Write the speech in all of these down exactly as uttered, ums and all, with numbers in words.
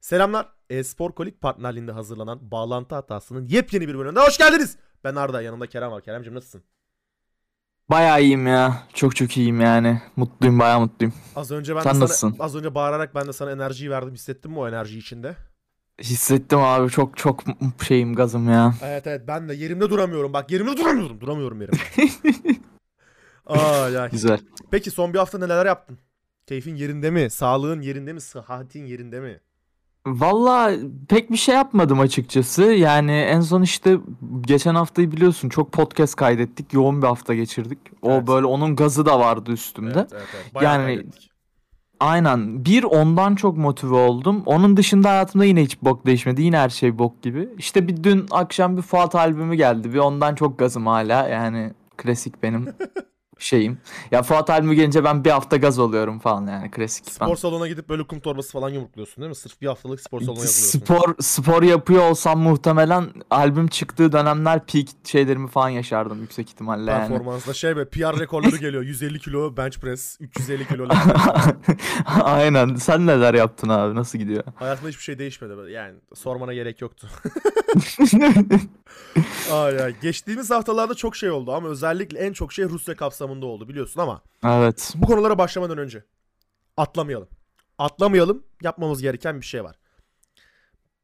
Selamlar. Espor Kolik partnerliğinde hazırlanan Bağlantı Hatası'nın yepyeni bir bölümüne hoş geldiniz. Ben Arda, yanımda Kerem var. Keremciğim, nasılsın? Bayağı iyiyim ya. Çok çok iyiyim yani. Mutluyum, bayağı mutluyum. Az önce ben Sen sana, nasılsın? Az önce bağırarak ben de sana enerjiyi verdim. Hissettin mi o enerjiyi içinde? Hissettim abi. Çok çok şeyim, gazım ya. Evet evet, ben de yerimde duramıyorum. Bak yerimde duramıyorum. Duramıyorum yerimde. Aa, güzel. Peki son bir hafta neler yaptın? Keyfin yerinde mi? Sağlığın yerinde mi? Sıhhatin yerinde mi? Valla pek bir şey yapmadım açıkçası. Yani en son işte geçen haftayı biliyorsun, çok podcast kaydettik. Yoğun bir hafta geçirdik. O evet. Böyle onun gazı da vardı üstümde. Evet, evet, evet. Yani kaydettik. Aynen. Bir ondan çok motive oldum. Onun dışında hayatımda yine hiç bok değişmedi. Yine her şey bok gibi. İşte bir dün akşam bir Fuat albümü geldi. Bir ondan çok gazım hala. Yani klasik benim şeyim. Ya Fuat albümü gelince ben bir hafta gaz oluyorum falan, yani klasik. Spor ben. salonuna gidip böyle kum torbası falan yumrukluyorsun değil mi? Sırf bir haftalık spor salonuna yazılıyorsun. Spor, spor yapıyor olsam muhtemelen albüm çıktığı dönemler peak şeylerimi falan yaşardım yüksek ihtimalle. Performansla yani. Şey be, P R rekorları geliyor. yüz elli kilo bench press, üç yüz elli kilo. Aynen. Sen neler yaptın abi? Nasıl gidiyor? Hayatımda hiçbir şey değişmedi. Yani sormana gerek yoktu. Ay ay. Geçtiğimiz haftalarda çok şey oldu ama özellikle en çok şey Rusya kapsamında oldu biliyorsun ama. Evet. Bu konulara başlamadan önce atlamayalım. Atlamayalım. Yapmamız gereken bir şey var.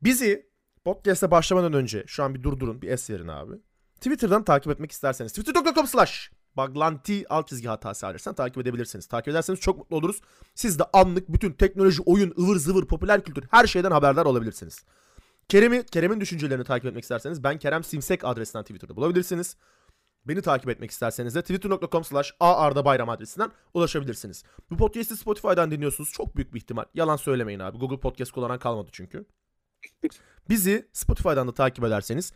Bizi podcast'a başlamadan önce şu an bir durdurun, bir es verin abi. Twitter'dan takip etmek isterseniz twitter dot com slash baglanti alt çizgi hatası adresinden takip edebilirsiniz. Takip ederseniz çok mutlu oluruz. Siz de anlık bütün teknoloji, oyun, ıvır zıvır, popüler kültür, her şeyden haberdar olabilirsiniz. Kerem'i, Kerem'in düşüncelerini takip etmek isterseniz ben Kerem Simsek adresinden Twitter'da bulabilirsiniz. Beni takip etmek isterseniz de twitter dot com slash a arda bayram adresinden ulaşabilirsiniz. Bu podcast'i Spotify'dan dinliyorsunuz. Çok büyük bir ihtimal. Yalan söylemeyin abi. Google Podcast kullanan kalmadı çünkü. Bizi Spotify'dan da takip ederseniz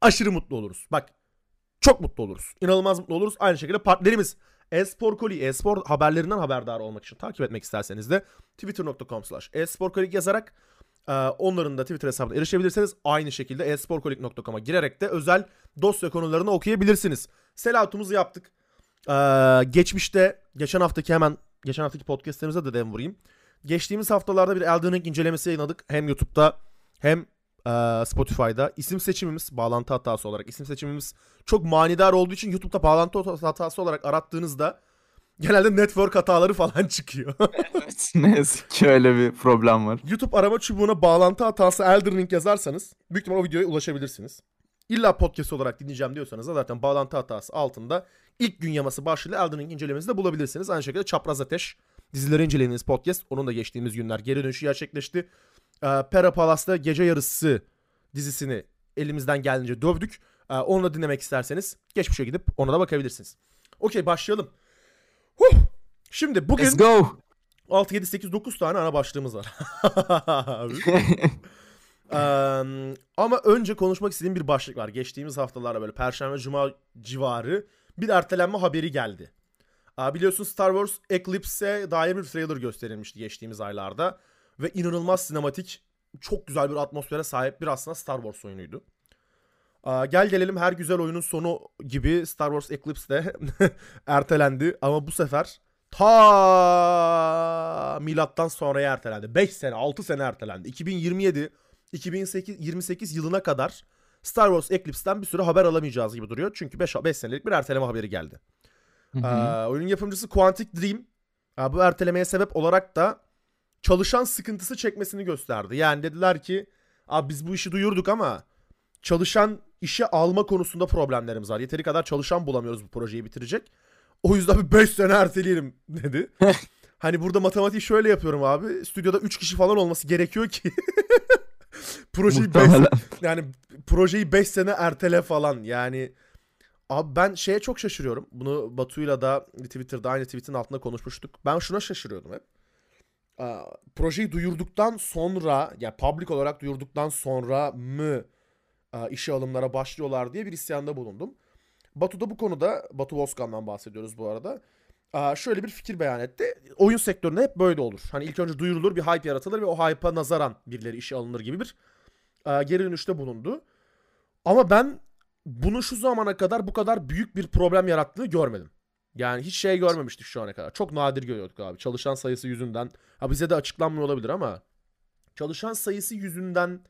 aşırı mutlu oluruz. Bak, çok mutlu oluruz. İnanılmaz mutlu oluruz. Aynı şekilde partnerimiz Espor Kolik, espor haberlerinden haberdar olmak için takip etmek isterseniz de twitter dot com slash espor kolik yazarak onların da Twitter hesabına erişebilirseniz, aynı şekilde espor kolik dot com'a girerek de özel dosya konularını okuyabilirsiniz. Selatumuzu yaptık. Ee, geçmişte, geçen haftaki hemen, geçen haftaki podcastlerimize de dem vurayım. Geçtiğimiz haftalarda bir Elden Ring incelemesi yayınladık. Hem YouTube'da hem e, Spotify'da. İsim seçimimiz, bağlantı hatası olarak isim seçimimiz çok manidar olduğu için YouTube'da bağlantı hatası olarak arattığınızda genelde network hataları falan çıkıyor. Evet, ne yazık ki öyle bir problem var. YouTube arama çubuğuna "bağlantı hatası Elden Ring" yazarsanız büyük ihtimal o videoya ulaşabilirsiniz. İlla podcast olarak dinleyeceğim diyorsanız da zaten "bağlantı hatası" altında ilk gün yaması başlığıyla Elden Ring incelemenizi de bulabilirsiniz. Aynı şekilde "Çapraz Ateş" dizileri incelediğiniz podcast, onun da geçtiğimiz günler geri dönüşü gerçekleşti. Ee, Pera Palas'ta Gece Yarısı dizisini elimizden geldiğince dövdük. Ee, onu da dinlemek isterseniz geçmişe gidip ona da bakabilirsiniz. Okey, başlayalım. Huh. Şimdi bugün Let's go. altı, yedi, sekiz, dokuz tane ana başlığımız var. um, ama önce konuşmak istediğim bir başlık var. Geçtiğimiz haftalarda böyle Perşembe, Cuma civarı bir ertelenme haberi geldi. Aa, biliyorsun Star Wars Eclipse'e dair bir trailer gösterilmişti geçtiğimiz aylarda. Ve inanılmaz sinematik, çok güzel bir atmosfere sahip bir aslında Star Wars oyunuydu. Gel gelelim her güzel oyunun sonu gibi Star Wars Eclipse de ertelendi. Ama bu sefer ta milattan sonraya ertelendi. beş sene, altı sene ertelendi. iki bin yirmi yedi, iki bin yirmi sekiz yılına kadar Star Wars Eclipse'den bir sürü haber alamayacağız gibi duruyor. Çünkü beş senelik bir erteleme haberi geldi. Hı hı. Ee, oyunun yapımcısı Quantic Dream bu ertelemeye sebep olarak da çalışan sıkıntısı çekmesini gösterdi. Yani dediler ki abi biz bu işi duyurduk ama çalışan işe alma konusunda problemlerimiz var. Yeteri kadar çalışan bulamıyoruz bu projeyi bitirecek. O yüzden bir beş sene erteleyelim dedi. Hani burada matematiği şöyle yapıyorum abi. Stüdyoda üç kişi falan olması gerekiyor ki projeyi beş yani projeyi beş sene ertele falan. Yani abi ben şeye çok şaşırıyorum. Bunu Batu'yla da Twitter'da aynı tweet'in altında konuşmuştuk. Ben şuna şaşırıyordum hep. Aa, projeyi duyurduktan sonra, yani public olarak duyurduktan sonra mı işe alımlara başlıyorlar diye bir isyanda bulundum. Batu da bu konuda, Batu Voskan'dan bahsediyoruz bu arada, şöyle bir fikir beyan etti. Oyun sektöründe hep böyle olur. Hani ilk önce duyurulur, bir hype yaratılır ve o hype'a nazaran birileri işe alınır gibi bir geri dönüşte bulundu. Ama ben bunu şu zamana kadar bu kadar büyük bir problem yarattığını görmedim. Yani hiç şey görmemiştik şu ana kadar. Çok nadir görüyorduk abi. Çalışan sayısı yüzünden. Ha bize de açıklanmıyor olabilir ama çalışan sayısı yüzünden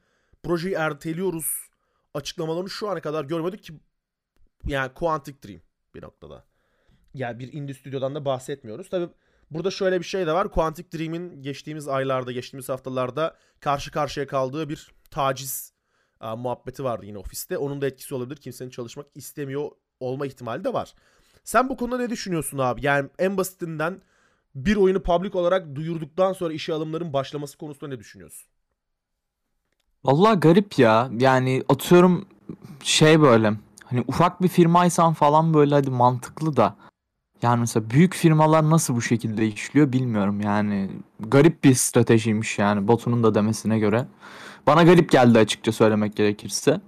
projeyi erteliyoruz açıklamalarını şu ana kadar görmedik ki. Yani Quantic Dream bir noktada. Yani bir indie stüdyodan da bahsetmiyoruz. Tabii burada şöyle bir şey de var. Quantic Dream'in geçtiğimiz aylarda, geçtiğimiz haftalarda karşı karşıya kaldığı bir taciz a, muhabbeti vardı yine ofiste. Onun da etkisi olabilir. Kimsenin çalışmak istemiyor olma ihtimali de var. Sen bu konuda ne düşünüyorsun abi? Yani en basitinden bir oyunu public olarak duyurduktan sonra işe alımların başlaması konusunda ne düşünüyorsun? Vallahi garip ya. Yani atıyorum şey böyle... Hani ufak bir firmaysan falan böyle hadi mantıklı da. Yani mesela büyük firmalar nasıl bu şekilde işliyor bilmiyorum yani. Garip bir stratejiymiş yani Batu'nun da demesine göre. Bana garip geldi açıkça söylemek gerekirse.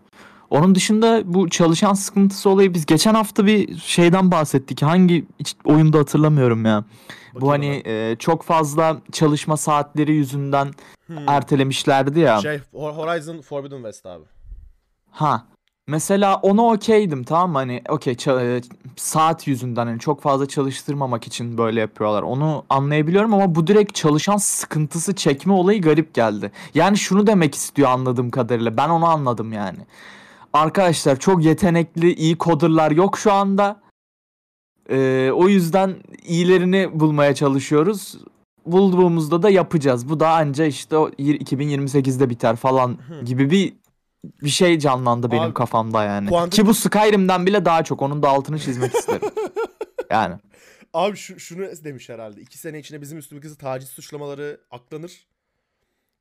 Onun dışında bu çalışan sıkıntısı olayı biz geçen hafta bir şeyden bahsettik. Hangi oyunda hatırlamıyorum ya. Bakayım bu hani e, çok fazla çalışma saatleri yüzünden hmm. ertelemişlerdi ya. Şey, Horizon Forbidden West abi. Ha. Mesela ona okeydim, tamam mı? Hani okey, saat yüzünden hani çok fazla çalıştırmamak için böyle yapıyorlar. Onu anlayabiliyorum ama bu direkt çalışan sıkıntısı çekme olayı garip geldi. Yani şunu demek istiyor anladığım kadarıyla. Ben onu anladım yani. Arkadaşlar çok yetenekli, iyi coderlar yok şu anda. Ee, o yüzden iyilerini bulmaya çalışıyoruz. Bulduğumuzda da yapacağız. Bu da anca işte iki bin yirmi sekizde biter falan gibi bir... Bir şey canlandı benim abi, kafamda yani. Quantic... Ki bu Skyrim'den bile daha çok. Onun da altını çizmek isterim. Yani. Abi şu, şunu demiş herhalde. İki sene içinde bizim üstümüzdeki taciz suçlamaları aklanır.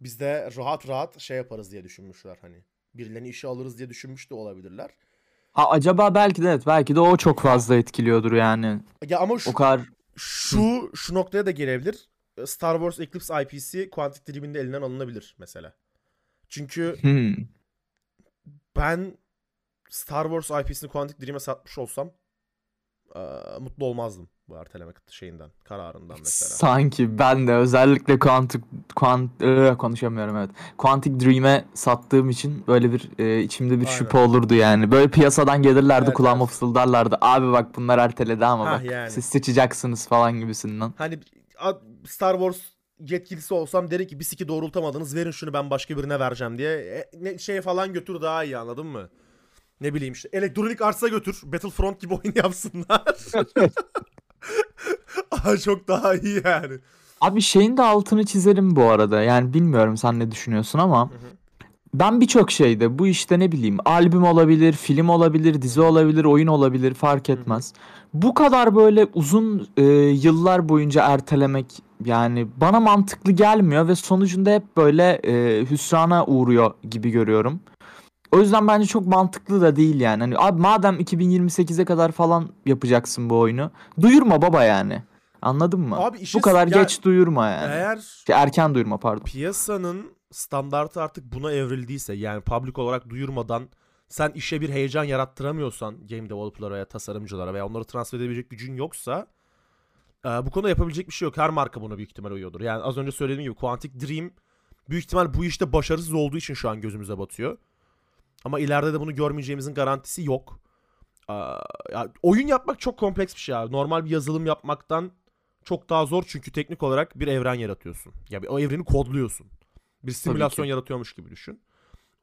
Biz de rahat rahat şey yaparız diye düşünmüşler hani. Birilerini işe alırız diye düşünmüş de olabilirler. Ha acaba belki de evet. Belki de o çok fazla etkiliyordur yani. Ya ama şu, o kadar... şu, şu noktaya da gelebilir. Star Wars Eclipse I P'si Quantic Dream'in de elinden alınabilir mesela. Çünkü... Hmm. Ben Star Wars I P'sini Quantic Dream'e satmış olsam e, mutlu olmazdım bu erteleme şeyinden, kararından mesela. Sanki ben de özellikle Quantic Quant, e, konuşamıyorum evet. Quantic Dream'e sattığım için böyle bir e, içimde bir aynen. şüphe olurdu yani. Böyle piyasadan gelirlerdi, evet, kulağıma evet. fısıldarlardı. Abi bak bunlar erteledi ama ha, bak yani. Siz seçeceksiniz falan gibisinden. Hani Star Wars yetkilisi olsam derim ki bisiki doğrultamadınız, verin şunu ben başka birine vereceğim diye e, ne, şeye falan götür daha iyi, anladın mı? Ne bileyim işte Electronic Arts'a götür, Battlefront gibi oyun yapsınlar. Aa, çok daha iyi yani. Abi şeyin de altını çizelim bu arada yani bilmiyorum sen ne düşünüyorsun ama hı hı. Ben birçok şeyde bu işte ne bileyim albüm olabilir, film olabilir, dizi olabilir, oyun olabilir fark etmez. Hı. Bu kadar böyle uzun e, yıllar boyunca ertelemek yani bana mantıklı gelmiyor ve sonucunda hep böyle e, hüsrana uğruyor gibi görüyorum. O yüzden bence çok mantıklı da değil yani. Hani, abi madem iki bin yirmi sekize kadar falan yapacaksın bu oyunu duyurma baba yani. Anladın mı? Abi işi bu kadar ya, geç duyurma yani. Eğer erken duyurma pardon. Piyasanın standartı artık buna evrildiyse yani public olarak duyurmadan sen işe bir heyecan yarattıramıyorsan game developer'lara ya tasarımcılara veya onları transfer edebilecek gücün yoksa e, bu konuda yapabilecek bir şey yok. Her marka buna büyük ihtimal uyuyordur. Yani az önce söylediğim gibi Quantic Dream büyük ihtimal bu işte başarısız olduğu için şu an gözümüze batıyor. Ama ileride de bunu görmeyeceğimizin garantisi yok. E, yani oyun yapmak çok kompleks bir şey abi. Normal bir yazılım yapmaktan çok daha zor çünkü teknik olarak bir evren yaratıyorsun. Yani o evreni kodluyorsun. Bir simülasyon yaratıyormuş gibi düşün.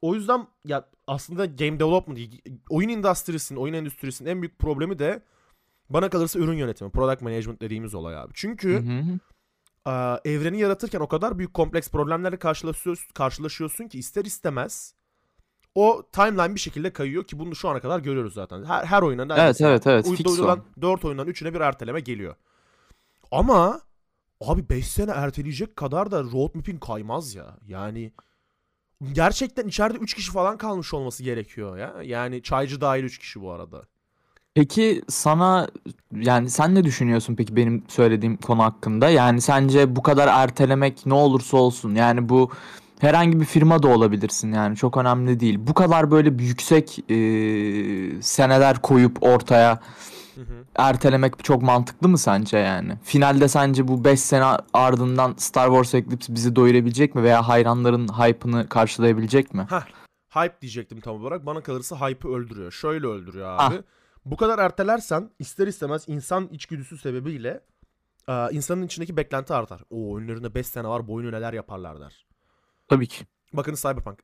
O yüzden ya aslında game development, oyun endüstrisinin, oyun endüstrisinin en büyük problemi de bana kalırsa ürün yönetimi, product management dediğimiz olay abi. Çünkü a, evreni yaratırken o kadar büyük kompleks problemlerle karşılaşıyorsun, karşılaşıyorsun ki ister istemez o timeline bir şekilde kayıyor ki bunu şu ana kadar görüyoruz zaten. Her, her oyundan evet, evet, evet, uydurulan dört oyundan üçüne bir erteleme geliyor. Ama abi beş sene erteleyecek kadar da roadmap'in kaymaz ya. Yani gerçekten içeride üç kişi falan kalmış olması gerekiyor ya. Yani çaycı dahil üç kişi bu arada. Peki sana yani sen ne düşünüyorsun peki benim söylediğim konu hakkında? Yani sence bu kadar ertelemek ne olursa olsun yani bu herhangi bir firma da olabilirsin yani çok önemli değil. Bu kadar böyle bir yüksek e, seneler koyup ortaya... Hı hı. Ertelemek çok mantıklı mı sence yani? Finalde sence bu beş sene ardından Star Wars Eclipse bizi doyurabilecek mi? Veya hayranların hype'ını karşılayabilecek mi? Heh, hype diyecektim tam olarak. Bana kalırsa hype'ı öldürüyor. Şöyle öldürüyor abi. Ah. Bu kadar ertelersen ister istemez insan içgüdüsü sebebiyle insanın içindeki beklenti artar. Oo önlerinde beş sene var, boyunu neler yaparlar der. Tabii ki. Bakın Cyberpunk.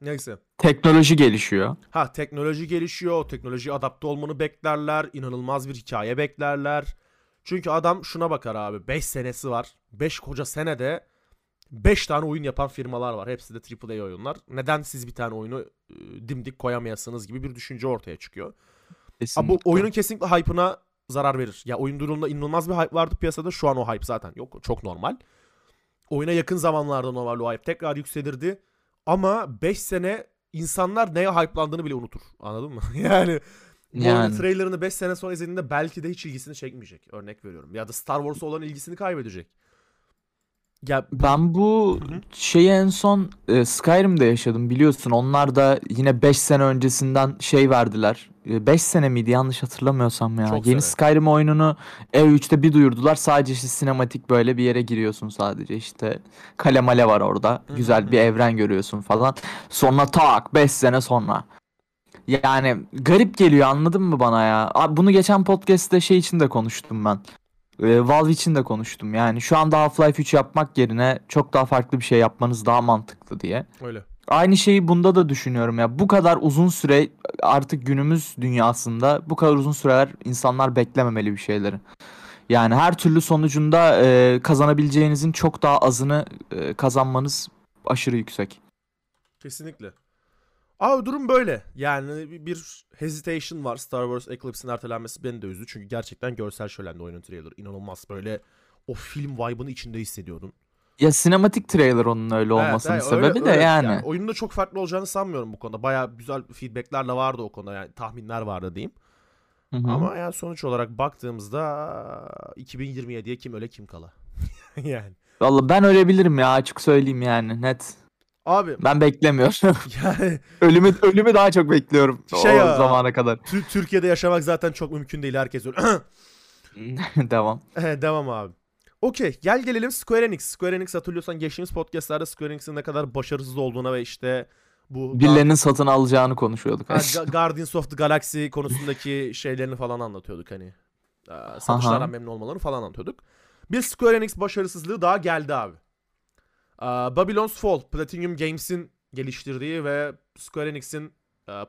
Neyse. Teknoloji gelişiyor. Ha teknoloji gelişiyor. Teknolojiye adapte olmanı beklerler. İnanılmaz bir hikaye beklerler. Çünkü adam şuna bakar abi. beş senesi var. beş koca senede beş tane oyun yapan firmalar var. Hepsi de triple A oyunlar. Neden siz bir tane oyunu e, dimdik koyamayasınız gibi bir düşünce ortaya çıkıyor. Ha, bu oyunun kesinlikle hype'ına zarar verir. Ya oyun durumunda inanılmaz bir hype vardı piyasada. Şu an o hype zaten yok. Çok normal. Oyuna yakın zamanlarda normal o hype tekrar yükselirdi. Ama beş sene insanlar neye hype'landığını bile unutur. Anladın mı? Yani... Yani. Bu trailerını beş sene sonra izlediğinde belki de hiç ilgisini çekmeyecek. Örnek veriyorum. Ya da Star Wars'a olan ilgisini kaybedecek. Ya ben bu Hı-hı. şeyi en son e, Skyrim'de yaşadım biliyorsun. Onlar da yine beş sene öncesinden şey verdiler. beş sene miydi yanlış hatırlamıyorsam ya. Çok Yeni sene. Skyrim oyununu E üç'te bir duyurdular. Sadece işte sinematik böyle bir yere giriyorsun sadece. İşte kale male var orada. Hı-hı. Güzel bir evren görüyorsun falan. Sonra tak beş sene sonra. Yani garip geliyor anladın mı bana ya? Abi bunu geçen podcast'te şey için de konuştum ben. Ee, Valve için de konuştum. Yani şu anda Half-Life üç yapmak yerine çok daha farklı bir şey yapmanız daha mantıklı diye. Öyle. Aynı şeyi bunda da düşünüyorum ya. Bu kadar uzun süre artık günümüz dünyasında bu kadar uzun süreler insanlar beklememeli bir şeyleri. Yani her türlü sonucunda e, kazanabileceğinizin çok daha azını e, kazanmanız aşırı yüksek. Kesinlikle. Abi durum böyle. Yani bir hesitation var. Star Wars Eclipse'in ertelenmesi beni de üzdü. Çünkü gerçekten görsel şölendi oyunun trailer'ı. İnanılmaz böyle o film vibe'ını içinde hissediyordun. Ya sinematik trailer onun öyle olmasının evet, evet, sebebi öyle, de öyle. yani. yani oyunun da çok farklı olacağını sanmıyorum bu konuda. Bayağı güzel feedback'ler de vardı o konuda. Yani tahminler vardı diyeyim. Hı-hı. Ama yani sonuç olarak baktığımızda iki bin yirmi yediye kim öle kim kala. Yani. Vallahi ben ölebilirim ya açık söyleyeyim yani net. Abi ben beklemiyorum. Yani ölümü ölümü daha çok bekliyorum şey o ya, zamana kadar. T- Türkiye'de yaşamak zaten çok mümkün değil herkes öyle. Devam. Devam abi. Okey, gel gelelim Square Enix. Square Enix hatırlıyorsan geçtiğimiz podcast'larda Square Enix'in ne kadar başarısız olduğuna ve işte bu birilerinin Gar- satın alacağını konuşuyorduk. Yani Ga- Guardians of the Galaxy konusundaki şeylerini falan anlatıyorduk hani. Satışlardan Aha. memnun olmalarını falan anlatıyorduk. Bir Square Enix başarısızlığı daha geldi abi. Babylon's Fall, Platinum Games'in geliştirdiği ve Square Enix'in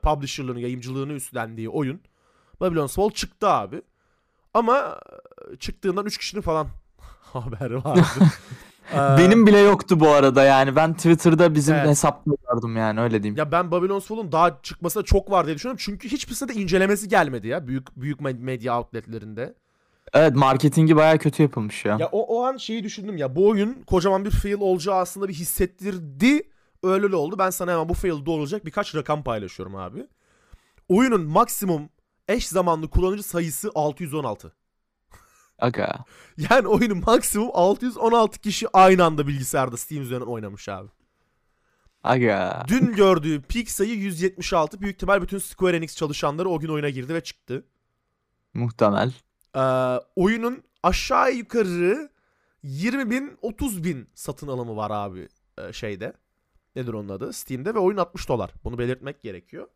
publisher'lığını, yayıncılığını üstlendiği oyun. Babylon's Fall çıktı abi. Ama çıktığından üç kişinin falan haberi vardı. Benim bile yoktu bu arada yani. Ben Twitter'da bizim evet. hesaplıyordum yani öyle diyeyim. Ya ben Babylon's Fall'un daha çıkmasına çok var diye düşünüyorum. Çünkü hiçbirisi de incelemesi gelmedi ya büyük büyük medya outletlerinde. Evet marketingi bayağı kötü yapılmış ya. Ya o, o an şeyi düşündüm ya bu oyun kocaman bir fail olacağı aslında bir hissettirdi. Öyle oldu. Ben sana hemen bu fail doğrulacak birkaç rakam paylaşıyorum abi. Oyunun maksimum eş zamanlı kullanıcı sayısı altı yüz on altı. Aga. Yani oyunun maksimum altı yüz on altı kişi aynı anda bilgisayarda Steam üzerinden oynamış abi. Aga. Dün gördüğü peak sayı yüz yetmiş altı. Büyük ihtimal bütün Square Enix çalışanları o gün oyuna girdi ve çıktı. Muhtemel. Ee, oyunun aşağı yukarı yirmi bin otuz bin satın alımı var abi ee, şeyde. Nedir onun adı? Steam'de ve oyun altmış dolar. Bunu belirtmek gerekiyor.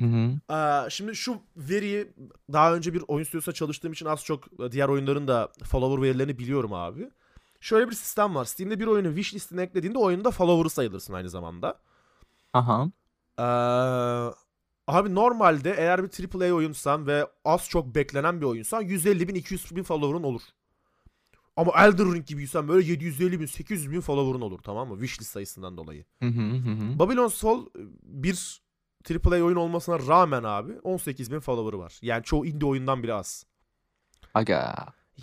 Hı hı. Ee, şimdi şu veriyi daha önce bir oyun stüdyosuna çalıştığım için az çok diğer oyunların da follower verilerini biliyorum abi. Şöyle bir sistem var. Steam'de bir oyunu wish listine eklediğinde oyunda follower'ı sayılırsın aynı zamanda. Aha. Ee, Abi normalde eğer bir A A A oyunsan ve az çok beklenen bir oyunsan yüz elli bin iki yüz bin follower'ın olur. Ama Elden Ring gibiysen böyle yedi yüz elli bin sekiz yüz bin follower'ın olur tamam mı? Wishlist sayısından dolayı. Hı hı hı. Babylon's Fall bir A A A oyun olmasına rağmen abi on sekiz bin follower'ı var. Yani çoğu indie oyundan bile az. Aga.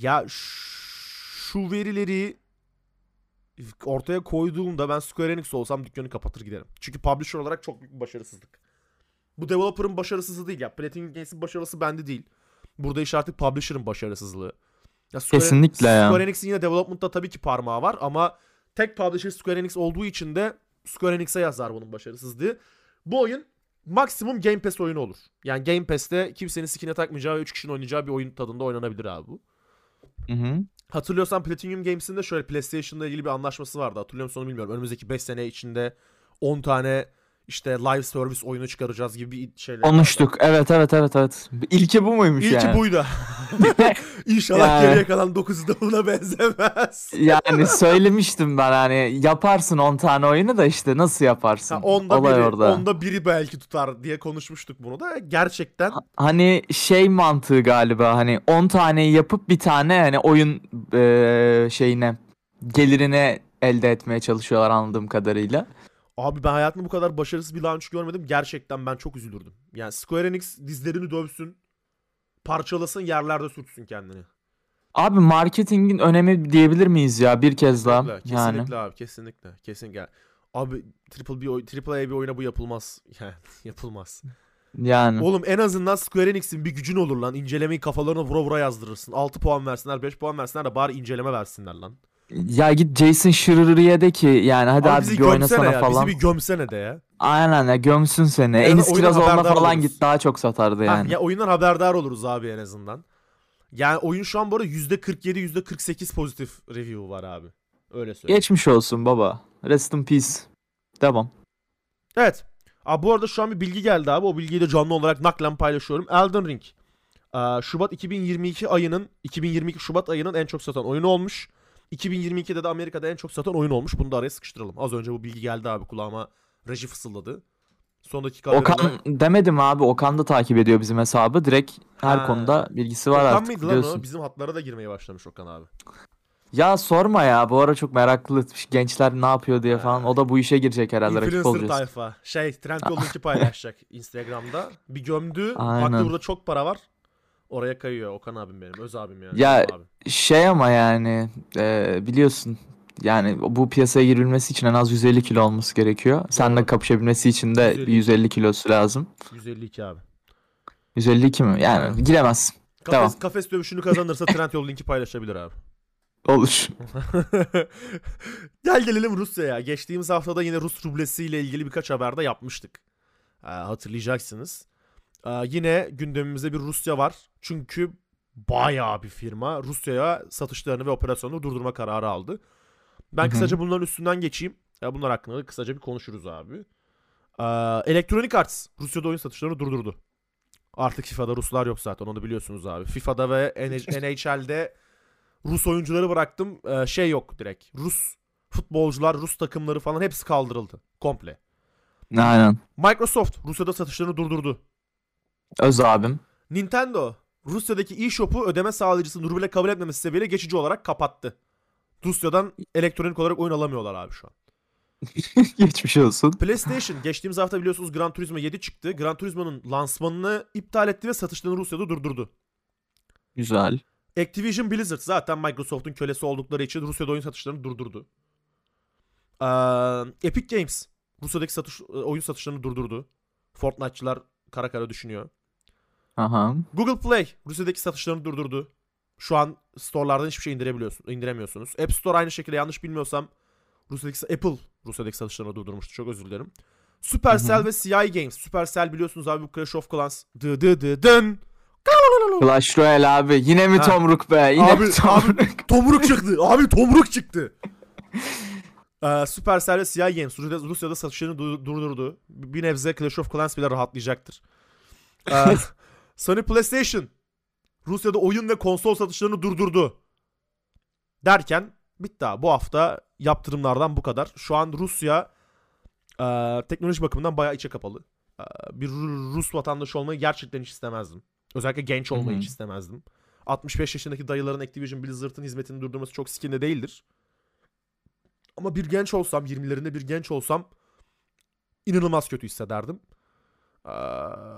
Ya şu verileri ortaya koyduğumda ben Square Enix olsam dükkanı kapatır giderim. Çünkü publisher olarak çok büyük bir başarısızlık. Bu developer'ın başarısızlığı değil ya. Platinum Games'in başarısı bende değil. Burada iş artık publisher'ın başarısızlığı. Ya Square, Kesinlikle ya. Square Enix'in yine development'ta tabii ki parmağı var ama tek publisher Square Enix olduğu için de Square Enix'e yazar bunun başarısızlığı. Bu oyun maksimum Game Pass oyunu olur. Yani Game Pass'te kimsenin sikine takmayacağı ve üç kişinin oynayacağı bir oyun tadında oynanabilir abi bu. Hı hı. Hatırlıyorsan Platinum Games'in de şöyle PlayStation'la ilgili bir anlaşması vardı. Hatırlıyor musun onu bilmiyorum. Önümüzdeki beş sene içinde on tane işte live service oyunu çıkaracağız gibi şeyler. Konuştuk. Evet evet evet evet. İlki bu muymuş İlki yani? İlki buydu. İnşallah yani... geriye kalan dokuzu da buna benzemez. Yani söylemiştim ben hani yaparsın on tane oyunu da işte nasıl yaparsın? Ha, onda olay biri, orada. Onda biri belki tutar diye konuşmuştuk bunu da gerçekten. Hani şey mantığı galiba hani on taneyi yapıp bir tane hani oyun e, şeyine gelirine elde etmeye çalışıyorlar anladığım kadarıyla. Abi ben hayatımda bu kadar başarısız bir launch görmedim. Gerçekten ben çok üzülürdüm. Yani Square Enix dizlerini dövsün, parçalasın, yerlerde sürtsün kendini. Abi marketingin önemi diyebilir miyiz ya bir kez daha? Kesinlikle, yani. kesinlikle abi kesinlikle. Kesinlikle. Abi triple A bir oyuna bu yapılmaz. Yani yapılmaz. Yani. Oğlum en azından Square Enix'in bir gücün olur lan. İncelemeyi kafalarına vura vura yazdırırsın. altı puan versinler, beş puan versinler de bari inceleme versinler lan. Ya git Jason Schreier'e de ki yani hadi abi, abi bir oynasana ya, falan. Bizi bir gömsene de ya. Aynen ya gömsün seni. En Enis Kirazoğlu'na falan oluruz. Git daha çok satardı yani. Ha, ya oyundan haberdar oluruz abi en azından. Yani oyun şu an bu arada yüzde kırk yedi yüzde kırk sekiz pozitif review var abi. Öyle söyleyeyim. Geçmiş olsun baba. Rest in peace. Devam. Evet. Abi bu arada şu an bir bilgi geldi abi. O bilgiyi de canlı olarak naklen paylaşıyorum. Elden Ring. Ee, Şubat iki bin yirmi iki ayının iki bin yirmi iki Şubat ayının en çok satan oyunu olmuş. iki bin yirmi ikide de Amerika'da en çok satan oyun olmuş. Bunu da araya sıkıştıralım. Az önce bu bilgi geldi abi kulağıma. Reji fısıldadı. Son dakika Okan haberinde... demedim abi. Okan da takip ediyor bizim hesabı. Direkt her ha. konuda bilgisi var Okan artık biliyorsun. Okan bizim hatlara da girmeye başlamış Okan abi. Ya sorma ya. Bu ara çok meraklı gençler ne yapıyor diye falan. Ha. O da bu işe girecek herhalde. İnfluencer tayfa. Şey Trendyol'daki paylaşacak Instagram'da. Bir gömdü. Aynen. Bak burada çok para var. Oraya kayıyor Okan abim benim. Öz abim yani. Ya abim. Şey ama yani e, biliyorsun yani bu piyasaya girilmesi için en az yüz elli kilo olması gerekiyor. Evet. Seninle kapışabilmesi için de yüz elli kilosu lazım. yüz elli iki abi. yüz elli iki mi? Yani evet. Giremez. Kafes, tamam. Kafes dövüşünü kazanırsa Trendyol linki paylaşabilir abi. Olur. Gel gelelim Rusya'ya. Geçtiğimiz haftada yine Rus rublesiyle ilgili birkaç haber de yapmıştık. Ha, hatırlayacaksınız. Ee, yine gündemimizde bir Rusya var. Çünkü bayağı bir firma Rusya'ya satışlarını ve operasyonunu durdurma kararı aldı. Ben Hı-hı. kısaca bunların üstünden geçeyim. Ya bunlar hakkında da kısaca bir konuşuruz abi. Ee, Electronic Arts Rusya'da oyun satışlarını durdurdu. Artık FIFA'da Ruslar yok zaten onu biliyorsunuz abi. FIFA'da ve N H L'de Rus oyuncuları bıraktım. Ee, şey yok direkt. Rus futbolcular, Rus takımları falan hepsi kaldırıldı. Komple. Aynen. Microsoft Rusya'da satışlarını durdurdu. Öz abim. Nintendo Rusya'daki e-shop'u ödeme sağlayıcısının ruble kabul etmemesi sebebiyle geçici olarak kapattı. Rusya'dan elektronik olarak oyun alamıyorlar abi şu an. Geçmiş olsun. PlayStation geçtiğimiz hafta biliyorsunuz Gran Turismo yedi çıktı. Gran Turismo'nun lansmanını iptal etti ve satışlarını Rusya'da durdurdu. Güzel. Activision Blizzard zaten Microsoft'un kölesi oldukları için Rusya'da oyun satışlarını durdurdu. Ee, Epic Games Rusya'daki satış, oyun satışlarını durdurdu. Fortnite'çılar kara kara düşünüyor. Aha. Google Play Rusya'daki satışlarını durdurdu. Şu an store'lardan hiçbir şey indirebiliyorsun, indiremiyorsunuz. App Store aynı şekilde yanlış bilmiyorsam Rusya'daki Apple Rusya'daki satışlarını durdurmuştu. Çok özür dilerim. Supercell Hı-hı. ve C I Games. Supercell biliyorsunuz abi bu Clash of Clans. Dı dı dı dın. Clash Royale abi. Yine mi ha. tomruk be? Yine abi, mi tomruk? Abi, tomruk çıktı. Abi tomruk çıktı. Ee, Supercell ve C I Games Rusya'da satışlarını durdurdu. Bir nebze Clash of Clans bile rahatlayacaktır. Ee, Sony PlayStation Rusya'da oyun ve konsol satışlarını durdurdu. Derken bitti abi. Bu hafta yaptırımlardan bu kadar. Şu an Rusya e, teknoloji bakımından bayağı içe kapalı. E, bir Rus vatandaşı olmayı gerçekten hiç istemezdim. Özellikle genç olmayı Hı-hı. hiç istemezdim. altmış beş yaşındaki dayıların Activision Blizzard'ın hizmetini durdurması çok sikinde değildir. Ama bir genç olsam, yirmilerinde bir genç olsam inanılmaz kötü hissederdim. Ee,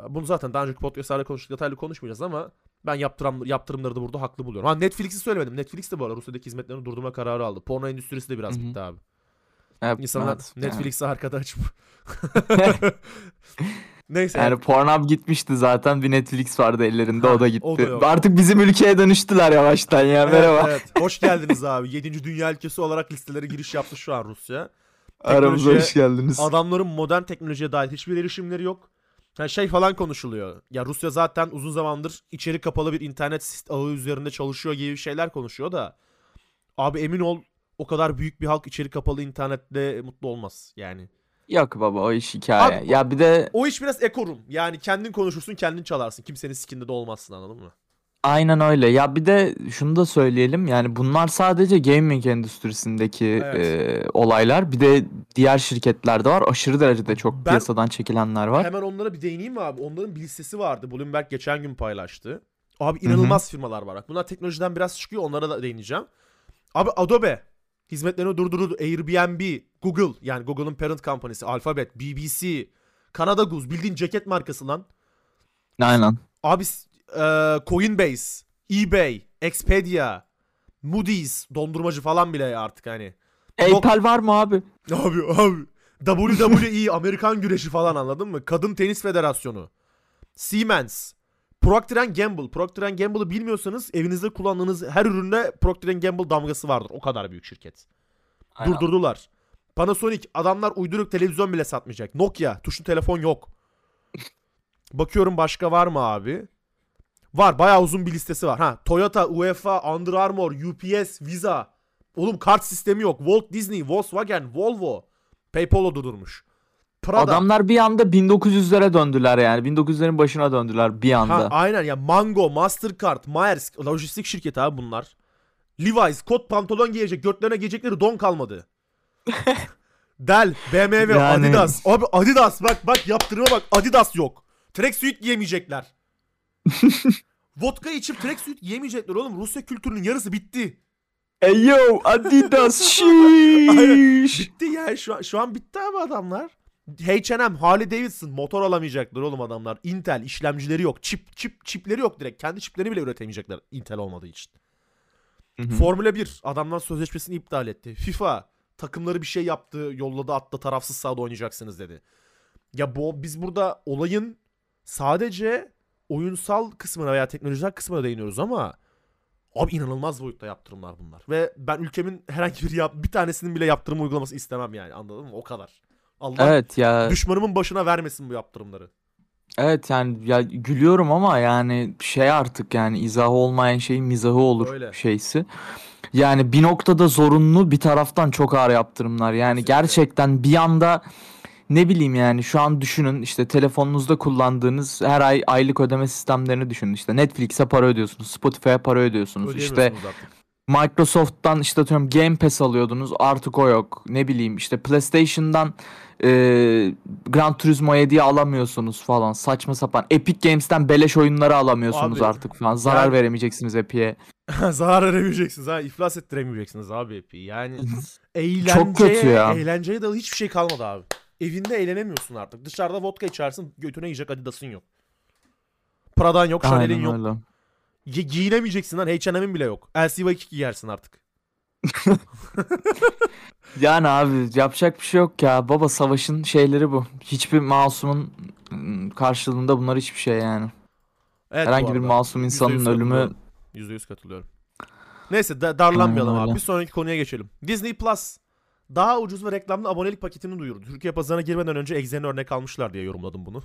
bunu zaten daha önceki podcast'larda konuştuk, detaylı konuşmayacağız ama ben yaptıram, yaptırımları da burada haklı buluyorum. Ha, Netflix'i söylemedim. Netflix de bu arada Rusya'daki hizmetlerini durdurma kararı aldı. Porno endüstrisi de biraz Hı-hı. bitti abi. Evet, İnsanlar evet, Netflix'i yani. Arkada açıp... Neyse. Yani Pornhub gitmişti zaten. Bir Netflix vardı ellerinde. Ha, o da gitti. O da artık bizim ülkeye dönüştüler yavaştan ya. Evet, merhaba. Evet. Hoş geldiniz abi. yedinci Dünya ülkesi olarak listelere giriş yaptı şu an Rusya. Aramıza hoş geldiniz. Adamların modern teknolojiye dair hiçbir erişimleri yok. Yani şey falan konuşuluyor. Ya Rusya zaten uzun zamandır içeri kapalı bir internet ağı üzerinde çalışıyor gibi şeyler konuşuyor da. Abi emin ol o kadar büyük bir halk içeri kapalı internetle mutlu olmaz yani. Yok baba, o iş hikaye. Abi, ya bir de o iş biraz ekorum. Yani kendin konuşursun, kendin çalarsın. Kimsenin sikinde de olmazsın, anladın mı? Aynen öyle. Ya bir de şunu da söyleyelim. Yani bunlar sadece gaming endüstrisindeki evet. e, olaylar. Bir de diğer şirketlerde var. Aşırı derecede çok ben, piyasadan çekilenler var. Hemen onlara bir değineyim mi abi? Onların bir listesi vardı. Bloomberg geçen gün paylaştı. Abi inanılmaz Hı-hı. firmalar var. Bunlar teknolojiden biraz çıkıyor. Onlara da değineceğim. Abi Adobe hizmetlerini durdurdu. Airbnb, Google, yani Google'ın parent company'si, Alphabet, B B C, Kanada Goose, bildiğin ceket markası lan. Aynen. Abi e, Coinbase, eBay, Expedia, Moody's, dondurmacı falan bile artık hani. PayPal var mı abi? Abi abi. W W E, Amerikan güreşi falan, anladın mı? Kadın Tenis Federasyonu, Siemens, Procter and Gamble. Procter and Gamble'ı bilmiyorsanız evinizde kullandığınız her üründe Procter and Gamble damgası vardır. O kadar büyük şirket. Aynen. Durdurdular. Panasonic, adamlar uyduruk televizyon bile satmayacak. Nokia, tuşlu telefon yok. Bakıyorum başka var mı abi? Var, bayağı uzun bir listesi var. Ha, Toyota, UEFA, Under Armour, U P S, Visa. Oğlum kart sistemi yok. Walt Disney, Volkswagen, Volvo, PayPal'ı durdurmuş. Prada. Adamlar bir anda bin dokuz yüzlere döndüler yani. bin dokuz yüzlerin başına döndüler bir anda. Ha, aynen ya. Mango, Mastercard, Maersk, lojistik şirketi abi bunlar. Levi's, kot pantolon giyecek, götlerine giyecekleri don kalmadı. Dell, B M W, yani... Adidas. Abi Adidas bak bak yaptırıma bak. Adidas yok. Tracksuit giyemeyecekler. Vodka içip tracksuit giyemeyecekler oğlum. Rusya kültürünün yarısı bitti. Ey yo Adidas şiş. Bitti ya şu an, şu an bitti abi adamlar. H and M, Harley Davidson, motor alamayacaklar oğlum adamlar. Intel, işlemcileri yok. Çip, çip, çipleri yok direkt. Kendi çiplerini bile üretemeyecekler Intel olmadığı için. Hı-hı. Formula bir, adamlar sözleşmesini iptal etti. FIFA, takımları bir şey yaptı, yolladı, attı, tarafsız sahada oynayacaksınız dedi. Ya bu, biz burada olayın sadece oyunsal kısmına veya teknolojisel kısmına değiniyoruz ama abi inanılmaz boyutta yaptırımlar bunlar. Ve ben ülkemin herhangi bir yap, bir tanesinin bile yaptırım uygulaması istemem yani, anladın mı? O kadar. Allah evet ya. Düşmanımın başına vermesin bu yaptırımları. Evet yani ya gülüyorum ama yani şey artık yani izahı olmayan şeyin mizahı olur öyle. Şeysi. Yani bir noktada zorunlu, bir taraftan çok ağır yaptırımlar. Yani kesinlikle. Gerçekten bir anda ne bileyim yani şu an düşünün işte telefonunuzda kullandığınız her ay aylık ödeme sistemlerini düşünün. İşte Netflix'e para ödüyorsunuz, Spotify'a para ödüyorsunuz. İşte artık. Microsoft'tan işte atıyorum Game Pass alıyordunuz, artık o yok. Ne bileyim işte PlayStation'dan e, Gran Turismo yediyi alamıyorsunuz falan, saçma sapan. Epic Games'ten beleş oyunları alamıyorsunuz abi, artık falan. Zarar yani... veremeyeceksiniz Epic'e. Zarar veremeyeceksiniz ha, iflas ettiremeyeceksiniz abi Epic'i. Yani eğlenceye, çok kötü ya. Eğlenceye dalı hiçbir şey kalmadı abi. Evinde eğlenemiyorsun artık. Dışarıda vodka içersin, götüne yiyecek Adidas'ın yok. Prada'n yok, Chanel'in yok. Öyle. Gi- giyinemeyeceksin lan, H and M'in bile yok. L C V iki giyersin artık. Yani abi yapacak bir şey yok ya. Baba savaşın şeyleri bu. Hiçbir masumun karşılığında bunlar hiçbir şey yani. Evet, herhangi bir masum insanın ölümü... yüzde yüz katılıyorum. Neyse da- darlanmayalım abi. Bir sonraki konuya geçelim. Disney Plus daha ucuz ve reklamlı abonelik paketini duyurdu. Türkiye pazarına girmeden önce Exxen'in örnek almışlar diye yorumladım bunu.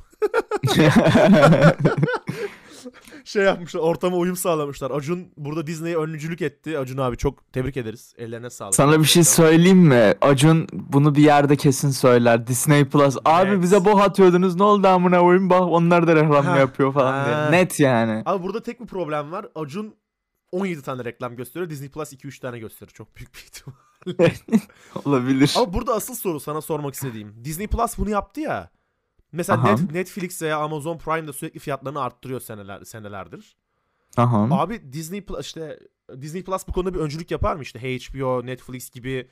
Şey yapmışlar, ortama uyum sağlamışlar. Acun burada Disney'e öncülük etti. Acun abi çok tebrik ederiz. Ellerine sağlık. Sana bir şey söyleyeyim mi? Acun bunu bir yerde kesin söyler. Disney Plus. Net. Abi bize boh atıyordunuz. Ne oldu amına koyayım? Bak onlar da reklam yapıyor falan diye. Net yani. Abi burada tek bir problem var. Acun on yedi tane reklam gösteriyor. Disney Plus iki üç tane gösteriyor. Çok büyük bir ihtimalle. Olabilir. Ama burada asıl soru sana sormak istediğim. Disney Plus bunu yaptı ya. Mesela Net, Netflix veya Amazon Prime'da sürekli fiyatlarını arttırıyor seneler, senelerdir. Aha. Abi Disney Plus işte Disney Plus bu konuda bir öncülük yapar mı? İşte H B O, Netflix gibi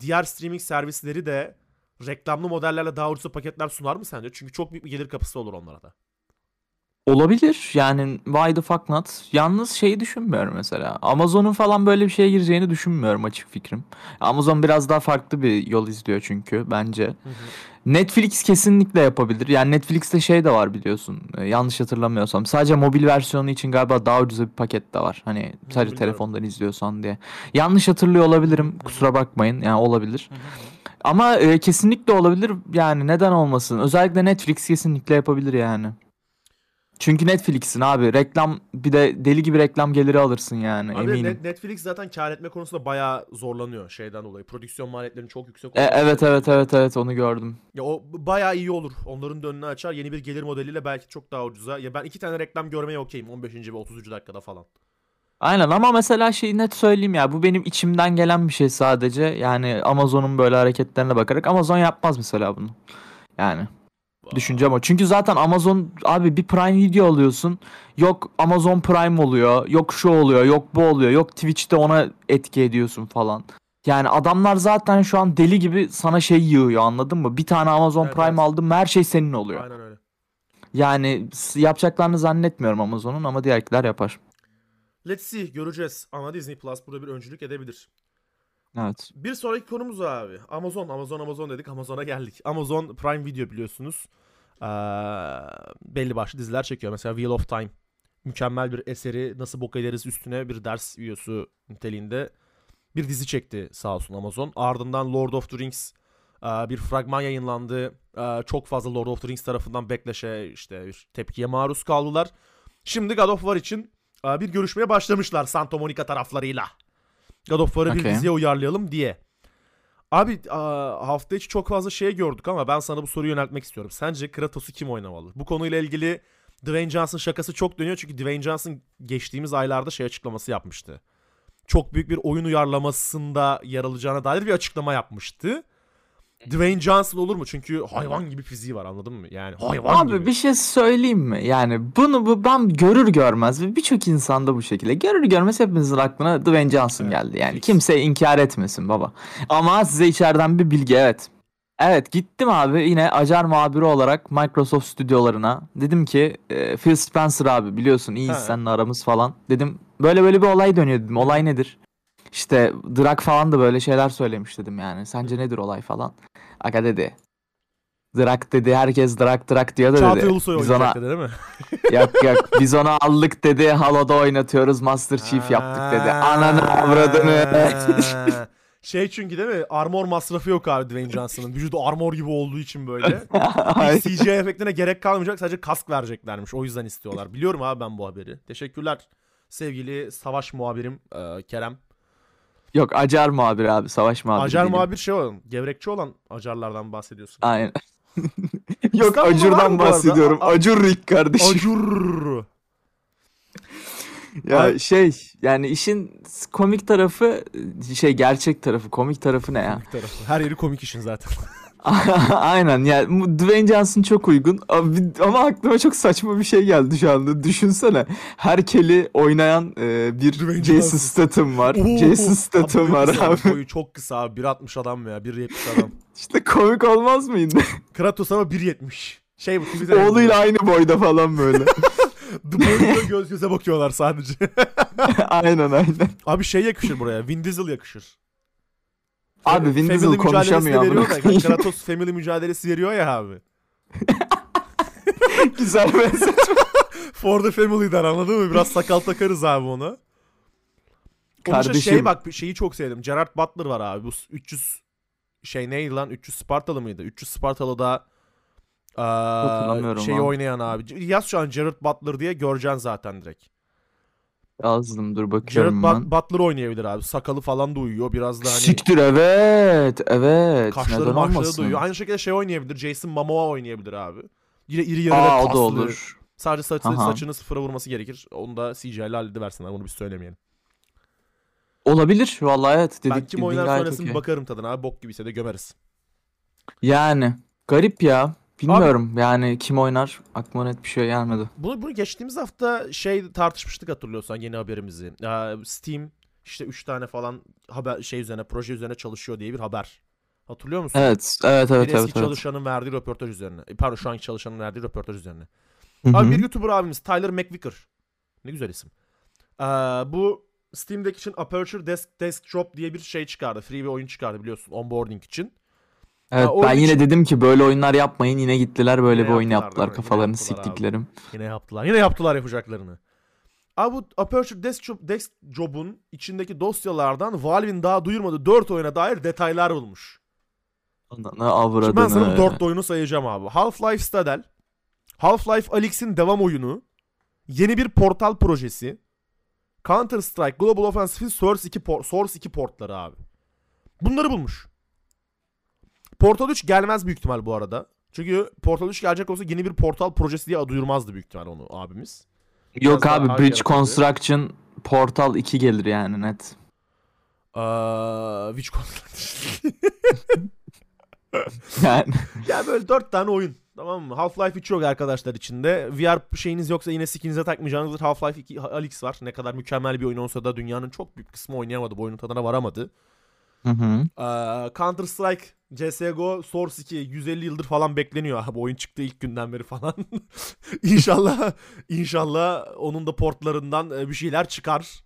diğer streaming servisleri de reklamlı modellerle daha ucuz paketler sunar mı sence? Çünkü çok büyük bir gelir kapısı olur onlara da. Olabilir. Yani why the fuck not? Yalnız şeyi düşünmüyorum mesela. Amazon'un falan böyle bir şeye gireceğini düşünmüyorum, açık fikrim. Amazon biraz daha farklı bir yol izliyor çünkü bence. Hı hı. Netflix kesinlikle yapabilir. Yani Netflix'te şey de var biliyorsun. Yanlış hatırlamıyorsam. Sadece mobil versiyonu için galiba daha ucuza bir paket de var. Hani sadece bilmiyorum, telefondan izliyorsan diye. Yanlış hatırlıyor olabilirim. Kusura bakmayın. Yani olabilir. Hı hı. Ama e, kesinlikle olabilir. Yani neden olmasın? Özellikle Netflix kesinlikle yapabilir yani. Çünkü Netflix'in abi, reklam, bir de deli gibi reklam geliri alırsın yani, abi eminim. Netflix zaten kar etme konusunda bayağı zorlanıyor şeyden dolayı. Prodüksiyon maliyetlerinin çok yüksek. E, evet evet evet evet onu gördüm. Ya o bayağı iyi olur. Onların da önünü açar. Yeni bir gelir modeliyle belki çok daha ucuza. Ya ben iki tane reklam görmeye okeyim on beşinci ve otuzuncu dakikada falan. Aynen, ama mesela şeyi net söyleyeyim ya, bu benim içimden gelen bir şey sadece. Yani Amazon'un böyle hareketlerine bakarak, Amazon yapmaz mesela bunu. Yani düşüncem o. Çünkü zaten Amazon abi, bir Prime Video alıyorsun, yok Amazon Prime oluyor, yok şu oluyor, yok bu oluyor, yok Twitch'te ona etki ediyorsun falan. Yani adamlar zaten şu an deli gibi sana şey yığıyor, anladın mı? Bir tane Amazon evet, Prime evet. aldım, her şey senin oluyor. Aynen öyle. Yani yapacaklarını zannetmiyorum Amazon'un, ama diğerkiler yapar. Let's see, göreceğiz. Ama Disney Plus burada bir öncülük edebilir. Evet. Bir sonraki konumuz abi. Amazon, Amazon, Amazon dedik. Amazon'a geldik. Amazon Prime Video biliyorsunuz. Ee, belli başlı diziler çekiyor. Mesela Wheel of Time. Mükemmel bir eseri nasıl bok ederiz üstüne bir ders üyesi niteliğinde bir dizi çekti sağ olsun Amazon. Ardından Lord of the Rings bir fragman yayınlandı. Çok fazla Lord of the Rings tarafından backlash'e, işte tepkiye maruz kaldılar. Şimdi God of War için bir görüşmeye başlamışlar Santa Monica taraflarıyla. God of War'ı okay. bir diziye uyarlayalım diye. Abi hafta içi çok fazla şey gördük ama ben sana bu soruyu yöneltmek istiyorum. Sence Kratos'u kim oynamalı? Bu konuyla ilgili Dwayne Johnson şakası çok dönüyor. Çünkü Dwayne Johnson geçtiğimiz aylarda şey açıklaması yapmıştı. Çok büyük bir oyun uyarlamasında yer alacağına dair bir açıklama yapmıştı. Dwayne Johnson olur mu? Çünkü hayvan gibi fiziği var, anladın mı? Yani hayvan Abi gibi. Bir şey söyleyeyim mi? Yani bunu bu ben görür görmez, birçok insanda bu şekilde görür görmez hepimizin aklına Dwayne Johnson evet, geldi. Yani fix. Kimse inkar etmesin baba. Ama size içeriden bir bilgi evet. Evet, gittim abi yine acar muhabiri olarak Microsoft stüdyolarına. Dedim ki e, Phil Spencer abi biliyorsun iyi seninle aramız falan. Dedim böyle böyle bir olay dönüyor dedim. Olay nedir? İşte Drak falan da böyle şeyler söylemiş dedim yani. Sence nedir olay falan? Aga dedi. Drak dedi. Herkes Drak Drak diyor da dedi. Çağatay Ulusoy oynayacaktı ona... değil mi? Yok yok. Biz ona allık dedi. Halo'da oynatıyoruz. Master Chief yaptık dedi. Ananı avradını. Şey çünkü değil mi? Armor masrafı yok abi Dwayne Johnson'ın. Vücudu armor gibi olduğu için böyle. Hiç C G I efektine gerek kalmayacak. Sadece kask vereceklermiş. O yüzden istiyorlar. Biliyorum abi ben bu haberi. Teşekkürler sevgili savaş muhabirim e, Kerem. Yok, acar muhabir abi, savaş muhabiri. Acar değilim. Muhabir şey olan, gevrekçi olan acarlardan bahsediyorsun. Aynen. Yok İstanbul'da acurdan bahsediyorum. A- acur Rick kardeşim. Acur. Ya abi. Şey yani işin komik tarafı şey gerçek tarafı komik tarafı ne ya? Komik tarafı. Her yeri komik işin zaten. Aynen ya yani, Dwayne Johnson çok uygun ama aklıma çok saçma bir şey geldi şu anda. Düşünsene Herkel'i oynayan e, bir Dwayne Jason Johnson. Statham var. Oo, Jason Statham var kısa, abi. Boyu çok kısa abi. bir altmış adam ya bir yetmiş adam. İşte komik olmaz mıydı? Kratos ama bir yetmiş. Şey, oğluyla aynı boyda falan böyle. Duvarıyla göz göze bakıyorlar sadece. Aynen aynen. Abi şey yakışır buraya. Vin Diesel yakışır. Abi Vin Diesel konuşamıyor. Kratos family mücadelesi veriyor ya abi. Güzel benzetme. For the family'den anladın mı? Biraz sakal takarız abi onu. Kardeşim. Şey bak şeyi çok sevdim. Gerard Butler var abi. Bu üç yüz şey neydi lan? üç yüz Spartalı mıydı? üç yüz Spartalı da Aa, şeyi abi. Oynayan abi. Yaz şu an Gerard Butler diye göreceksin zaten direkt. Yazdım dur bakıyorum. Gerard Bat- Butler oynayabilir abi. Sakalı falan da uyuyor biraz da hani. Siktir evet evet. Kaşları maçları da uyuyor. Aynı şekilde şey oynayabilir. Jason Momoa oynayabilir abi. Yine iri yarı ve kaslı. Olur. Sadece saçını, saçını sıfıra vurması gerekir. Onu da C G I'yle hallediversinler. Bunu bir söylemeyelim. Olabilir vallahi evet. Dedik, ben kim oynar sonrasını bakarım tadına abi. Bok gibiyse de gömeriz. Yani garip ya. Bilmiyorum abi, yani kim oynar aklıma net bir şey gelmedi. Bunu, bunu geçtiğimiz hafta şey tartışmıştık hatırlıyorsan yeni haberimizi. Ee, Steam işte üç tane falan haber şey üzerine proje üzerine çalışıyor diye bir haber. Hatırlıyor musun? Evet evet evet. Bir eski evet, çalışanın evet. verdiği röportaj üzerine. Pardon şu anki çalışanın verdiği röportaj üzerine. Hı-hı. Abi bir YouTuber abimiz Tyler McVicker. Ne güzel isim. Ee, bu Steam'deki için Aperture Desk, Desktop diye bir şey çıkardı. Free bir oyun çıkardı biliyorsun onboarding için. Evet ya ben yine için... dedim ki böyle oyunlar yapmayın yine gittiler böyle yine bir oyun yaptılar, yaptılar kafalarını yine yaptılar siktiklerim. Abi. Yine yaptılar yine yaptılar yapacaklarını. Abi bu Aperture Desktop'un içindeki dosyalardan Valve'in daha duyurmadığı dört oyuna dair detaylar bulmuş. Ondan avradını. Şimdi ben sana dört oyunu sayacağım abi. Half-Life Stadel, Half-Life Alyx'in devam oyunu, yeni bir Portal projesi, Counter-Strike, Global Offensive'in Source iki, por- Source iki portları abi. Bunları bulmuş. Portal üç gelmez büyük ihtimal bu arada. Çünkü Portal üç gelecek olsa yeni bir Portal projesi diye duyurmazdı büyük ihtimal onu abimiz. Biraz Yok abi Bridge yapabilir. Construction Portal iki gelir yani net. Aa, Bridge Construction. yani. Ya böyle dört tane oyun. Tamam mı? Half-Life üç yok arkadaşlar içinde. V R şeyiniz yoksa yine skininize takmayacağınız Half-Life iki Alyx var. Ne kadar mükemmel bir oyun olsa da dünyanın çok büyük kısmı oynayamadı. Bu oyunun tadına varamadı. Hı hı. Ee, Counter Strike, C S G O, Source iki yüz elli yıldır falan bekleniyor. Bu oyun çıktı ilk günden beri falan. inşallah inşallah onun da portlarından bir şeyler çıkar.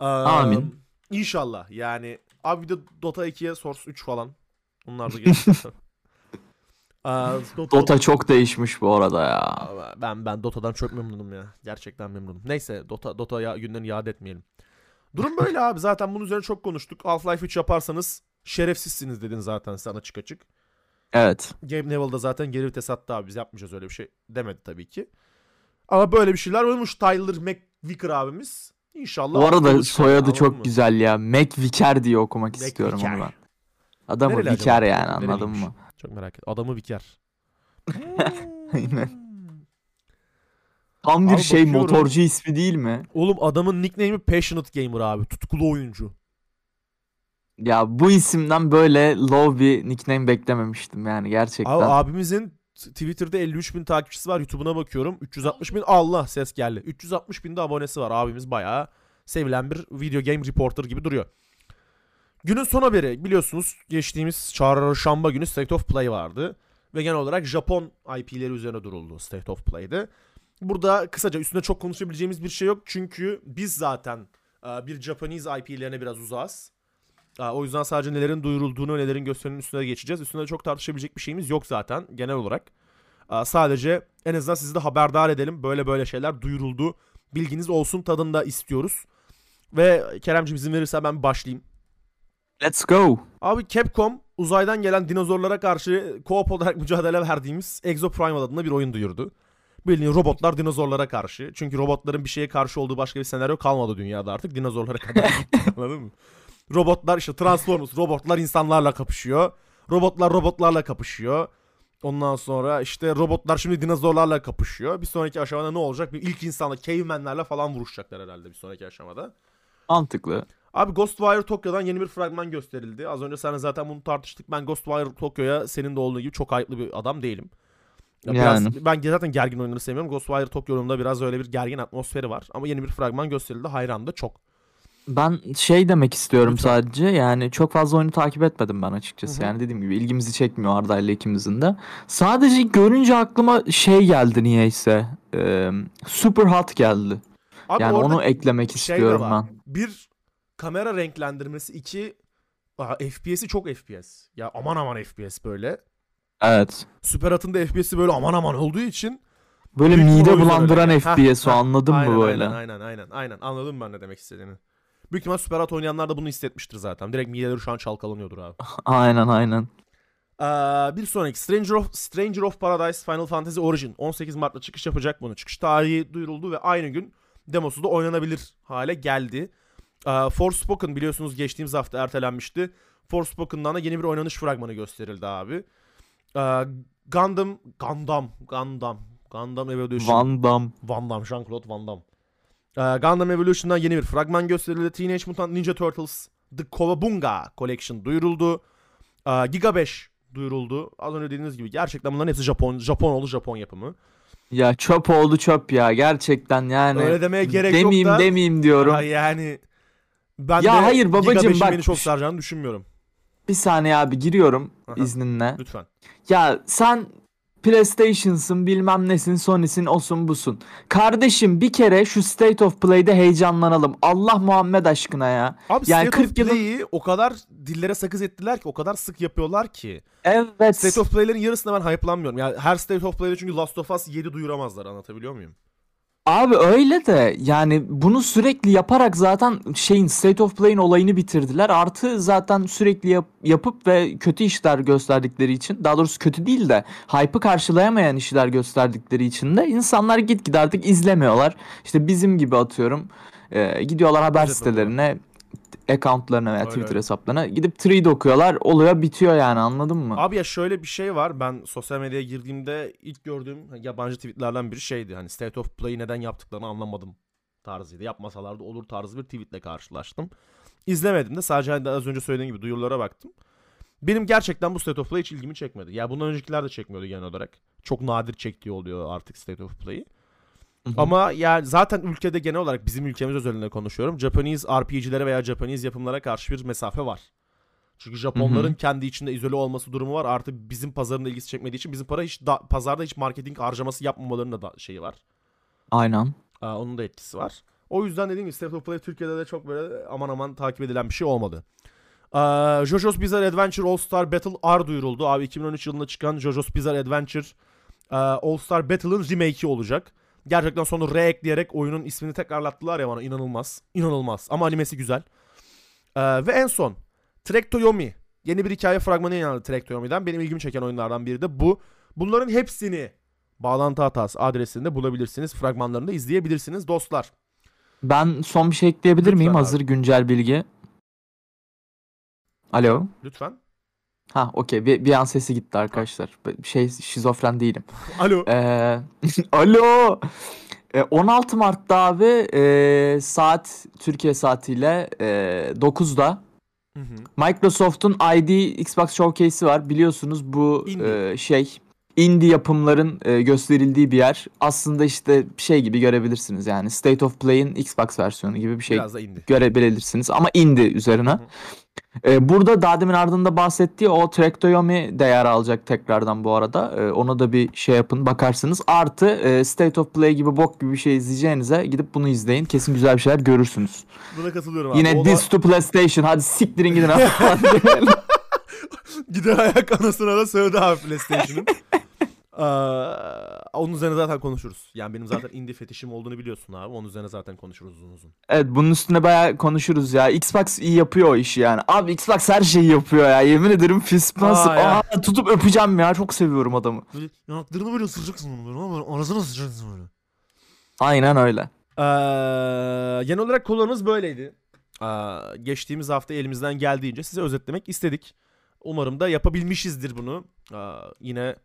Ee, Amin. İnşallah yani. Abi bir de Dota ikiye Source üç falan. Bunlar da gelecek. Aa, Dota, Dota çok değişmiş bu arada ya. Ben ben Dota'dan çok memnunum ya. Gerçekten memnunum. Neyse Dota Dota'ya günlerini yad etmeyelim. Durum böyle abi. Zaten bunun üzerine çok konuştuk. Half-Life üç yaparsanız şerefsizsiniz dedin zaten sen açık açık. Evet. Gabe Neville'da zaten geri vites attı abi. Biz yapmayacağız öyle bir şey demedi tabii ki. Ama böyle bir şeyler olmuş. Tyler McVicker abimiz. İnşallah. Bu arada soyadı çok mı? Güzel ya. McVicker diye okumak Mac istiyorum Vicker. Onu ben. Adamı nereli Vicker acaba? Yani anladın Nereliymiş? Mı? Çok merak ettim. Adamı Vicker. Aynen. Tam bir abi şey bakıyorum. Motorcu ismi değil mi? Oğlum adamın nickname'i Passionate Gamer abi. Tutkulu oyuncu. Ya bu isimden böyle low bir nickname beklememiştim yani gerçekten. Abi, abimizin Twitter'da elli üç bin takipçisi var. YouTube'una bakıyorum. üç yüz altmış bin Allah ses geldi. üç yüz altmış bin de abonesi var. Abimiz bayağı sevilen bir video game reporter gibi duruyor. Günün son haberi biliyorsunuz geçtiğimiz çarşamba günü State of Play vardı. Ve genel olarak Japon I P'leri üzerine duruldu State of Play'de. Burada kısaca üstüne çok konuşabileceğimiz bir şey yok. Çünkü biz zaten bir Japanese I P'lerine biraz uzağız. O yüzden sadece nelerin duyurulduğunu, nelerin gösterildiğinin üstüne geçeceğiz. Üstüne çok tartışabilecek bir şeyimiz yok zaten genel olarak. Sadece en azından sizi de haberdar edelim. Böyle böyle şeyler duyuruldu. Bilginiz olsun tadında istiyoruz. Ve Keremciğim izin verirse ben başlayayım. Let's go. Abi Capcom uzaydan gelen dinozorlara karşı co-op olarak mücadele verdiğimiz Exoprimal adında bir oyun duyurdu. Bildiğin robotlar dinozorlara karşı. Çünkü robotların bir şeye karşı olduğu başka bir senaryo kalmadı dünyada artık. Dinozorlara kadar. Anladın mı? Robotlar işte Transformers. Robotlar insanlarla kapışıyor. Robotlar robotlarla kapışıyor. Ondan sonra işte robotlar şimdi dinozorlarla kapışıyor. Bir sonraki aşamada ne olacak? Bir ilk insanla, cavemenlerle falan vuruşacaklar herhalde bir sonraki aşamada. Mantıklı. Abi Ghostwire Tokyo'dan yeni bir fragman gösterildi. Az önce seninle zaten bunu tartıştık. Ben Ghostwire Tokyo'ya senin de olduğu gibi çok ayıplı bir adam değilim. Ya yani. Biraz, ben zaten gergin oyunları sevmiyorum. Ghostwire Tokyo'da biraz öyle bir gergin atmosferi var. Ama yeni bir fragman gösterildi. Hayran da çok. Ben şey demek istiyorum lütfen. Sadece yani çok fazla oyunu takip etmedim ben açıkçası. Hı-hı. Yani dediğim gibi ilgimizi çekmiyor Arda'yla ikimizin de. Sadece görünce aklıma şey geldi niyeyse. Ee, Super Hot geldi. Abi yani onu eklemek istiyorum ben. Bir kamera renklendirmesi, iki aha, F P S'i çok F P S. Ya aman aman F P S böyle. Evet. Süper Hat'ın da F P S'i böyle aman aman olduğu için böyle mide bulandıran öyle. F P S o ha, anladın aynen, mı böyle? Aynen aynen aynen aynen anladım ben ne demek istediğini. Büyük ihtimal Süper Hat oynayanlar da bunu hissetmiştir zaten. Direkt mideleri şu an çalkalanıyordur abi. Aynen aynen. Ee, bir sonraki Stranger of Stranger of Paradise Final Fantasy Origin on sekiz Mart'ta çıkış yapacak bunu. Çıkış tarihi duyuruldu ve aynı gün demosu da oynanabilir hale geldi. Ee, Forspoken biliyorsunuz geçtiğimiz hafta ertelenmişti. Forspoken'dan da yeni bir oynanış fragmanı gösterildi abi. Gundam, Gundam, Gundam, Gundam Evolution. Van Damme. Van Damme, Jean-Claude Van Damme. Gundam Evolution'dan yeni bir fragman gösterildi. Teenage Mutant Ninja Turtles The Cowabunga Collection duyuruldu. Giga beş duyuruldu. Az önce dediğiniz gibi gerçekten bunların hepsi Japon, Japon oldu Japon yapımı. Ya çöp oldu çöp ya gerçekten yani. Öyle demeye gerek demeyeyim, yok da. Demeyeyim demeyeyim diyorum. Ya yani. Ben ya de hayır babacığım bak. Beni çok saracağını düşünmüyorum. Bir saniye abi giriyorum aha, izninle. Lütfen. Ya sen PlayStation'sın bilmem nesin Sony'sin osun busun. Kardeşim bir kere şu State of Play'de heyecanlanalım. Allah Muhammed aşkına ya. Abi yani State of Play'i yılın... o kadar dillere sakız ettiler ki o kadar sık yapıyorlar ki. Evet. State of Play'lerin yarısına ben hype'lanmıyorum. Yani her State of Play'de çünkü Last of Us yedi duyuramazlar anlatabiliyor muyum? Abi öyle de yani bunu sürekli yaparak zaten şeyin State of Play'in olayını bitirdiler. Artı zaten sürekli yap, yapıp ve kötü işler gösterdikleri için, daha doğrusu kötü değil de hype'ı karşılayamayan işler gösterdikleri için de insanlar gitgide artık izlemiyorlar. İşte bizim gibi atıyorum e, gidiyorlar haber evet, sitelerine, accountlarına veya öyle Twitter öyle. hesaplarına gidip thread okuyorlar, oluyor bitiyor yani, anladın mı? Abi ya şöyle bir şey var, ben sosyal medyaya girdiğimde ilk gördüğüm yabancı tweetlerden biri şeydi, hani State of Play'i neden yaptıklarını anlamadım tarzıydı, yapmasalardı olur tarzı bir tweetle karşılaştım. İzlemedim de, sadece az önce söylediğim gibi duyurulara baktım. Benim gerçekten bu State of Play hiç ilgimi çekmedi. Ya bundan öncekiler de çekmiyordu genel olarak. Çok nadir çektiği oluyor artık State of Play'i. Ama yani zaten ülkede genel olarak, bizim ülkemiz özelinde konuşuyorum, Japanese R P G'lere veya Japanese yapımlara karşı bir mesafe var. Çünkü Japonların hı hı. kendi içinde izole olması durumu var. Artı bizim pazarında ilgisi çekmediği için bizim para hiç da, pazarda hiç marketing harcaması yapmamalarının da, da şeyi var. Aynen. Aa, onun da etkisi var. O yüzden dediğim gibi State of Play Türkiye'de de çok böyle aman aman takip edilen bir şey olmadı. Aa, JoJo's Bizarre Adventure All Star Battle R duyuruldu. Abi iki bin on üç yılında çıkan JoJo's Bizarre Adventure All Star Battle'ın remake'i olacak. Gerçekten sonra R ekleyerek oyunun ismini tekrarlattılar ya bana, inanılmaz. İnanılmaz ama animesi güzel. Ee, ve en son Trek to Yomi. Yeni bir hikaye fragmanı yayınlandı Trek to Yomi'den. Benim ilgimi çeken oyunlardan biri de bu. Bunların hepsini bağlantı hatası adresinde bulabilirsiniz. Fragmanlarını da izleyebilirsiniz dostlar. Ben son bir şey ekleyebilir Lütfen miyim? Abi. Hazır güncel bilgi. Alo. Lütfen. Ha okey, bir, bir an sesi gitti arkadaşlar. Şey, şizofren değilim. Alo. Ee, alo. Ee, on altı Mart'ta abi e, saat Türkiye saatiyle e, dokuzda hı hı. Microsoft'un I D Xbox Showcase'i var. Biliyorsunuz bu e, şey indie yapımların e, gösterildiği bir yer. Aslında işte şey gibi görebilirsiniz yani State of Play'in Xbox versiyonu gibi bir şey görebilirsiniz ama indie üzerine. Hı hı. Burada daha demin ardında bahsettiği o Trek to Yomi de yer alacak tekrardan bu arada. Ona da bir şey yapın, bakarsınız. Artı State of Play gibi bok gibi bir şey izleyeceğinize gidip bunu izleyin. Kesin güzel bir şeyler görürsünüz. Buna katılıyorum abi. Yine This to PlayStation, hadi siktirin gidin abi. Gider ayak anasına da söyledi abi PlayStation'ın. Ee, onun üzerine zaten konuşuruz. Yani benim zaten indie fetişim olduğunu biliyorsun abi. Onun üzerine zaten konuşuruz uzun uzun. Evet, bunun üstüne bayağı konuşuruz ya. Xbox iyi yapıyor o işi yani. Abi Xbox her şeyi yapıyor ya. Yemin ederim Fispans. Aa, Aa tutup öpeceğim ya. Çok seviyorum adamı. Yanaklarını böyle ısıracaksın onu böyle. Arasını ısıracaksın böyle. Aynen öyle. Ee, genel olarak konularımız böyleydi. Ee, geçtiğimiz hafta elimizden geldiğince size özetlemek istedik. Umarım da yapabilmişizdir bunu. Ee, yine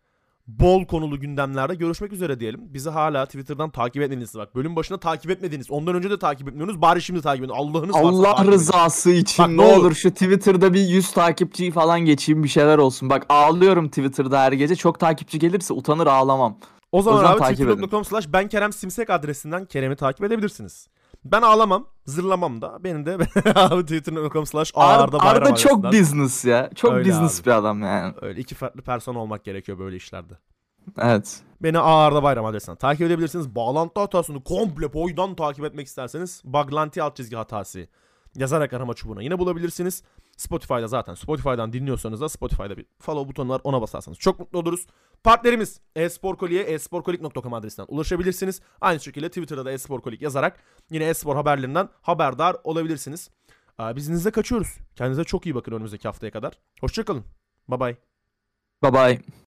bol konulu gündemlerde görüşmek üzere diyelim. Bizi hala Twitter'dan takip etmediniz. Bak bölüm başında takip etmediniz. Ondan önce de takip etmiyorsunuz. Bari şimdi takip edin. Allah'ınız Allah varsa, rızası için. Bak, ne olur. olur şu Twitter'da bir yüz takipçiyi falan geçeyim, bir şeyler olsun. Bak ağlıyorum Twitter'da her gece. Çok takipçi gelirse utanır ağlamam. O zaman, o zaman abi twitter dot com slash ben kerem simsek adresinden Kerem'i takip edebilirsiniz. Ben ağlamam, zırlamam da. Benim de abi twitter dot com slash Arda Bayram. Arda çok arasından. Business ya. Çok öyle business abi. Bir adam yani. Öyle iki farklı persona olmak gerekiyor böyle işlerde. Evet. Beni Arda Bayram adresinden takip edebilirsiniz. Bağlantı hatasını komple boydan takip etmek isterseniz Baglanti alt çizgi hatası yazarak arama çubuğuna yine bulabilirsiniz. Spotify'da zaten. Spotify'dan dinliyorsanız da Spotify'da bir follow butonu var. Ona basarsanız çok mutlu oluruz. Partnerimiz Espor Kolik'e espor kolik dot com adresinden ulaşabilirsiniz. Aynı şekilde Twitter'da da Espor Kolik yazarak yine espor haberlerinden haberdar olabilirsiniz. Aa, biz izninizle kaçıyoruz. Kendinize çok iyi bakın önümüzdeki haftaya kadar. Hoşçakalın. Bye bye. Bye bye.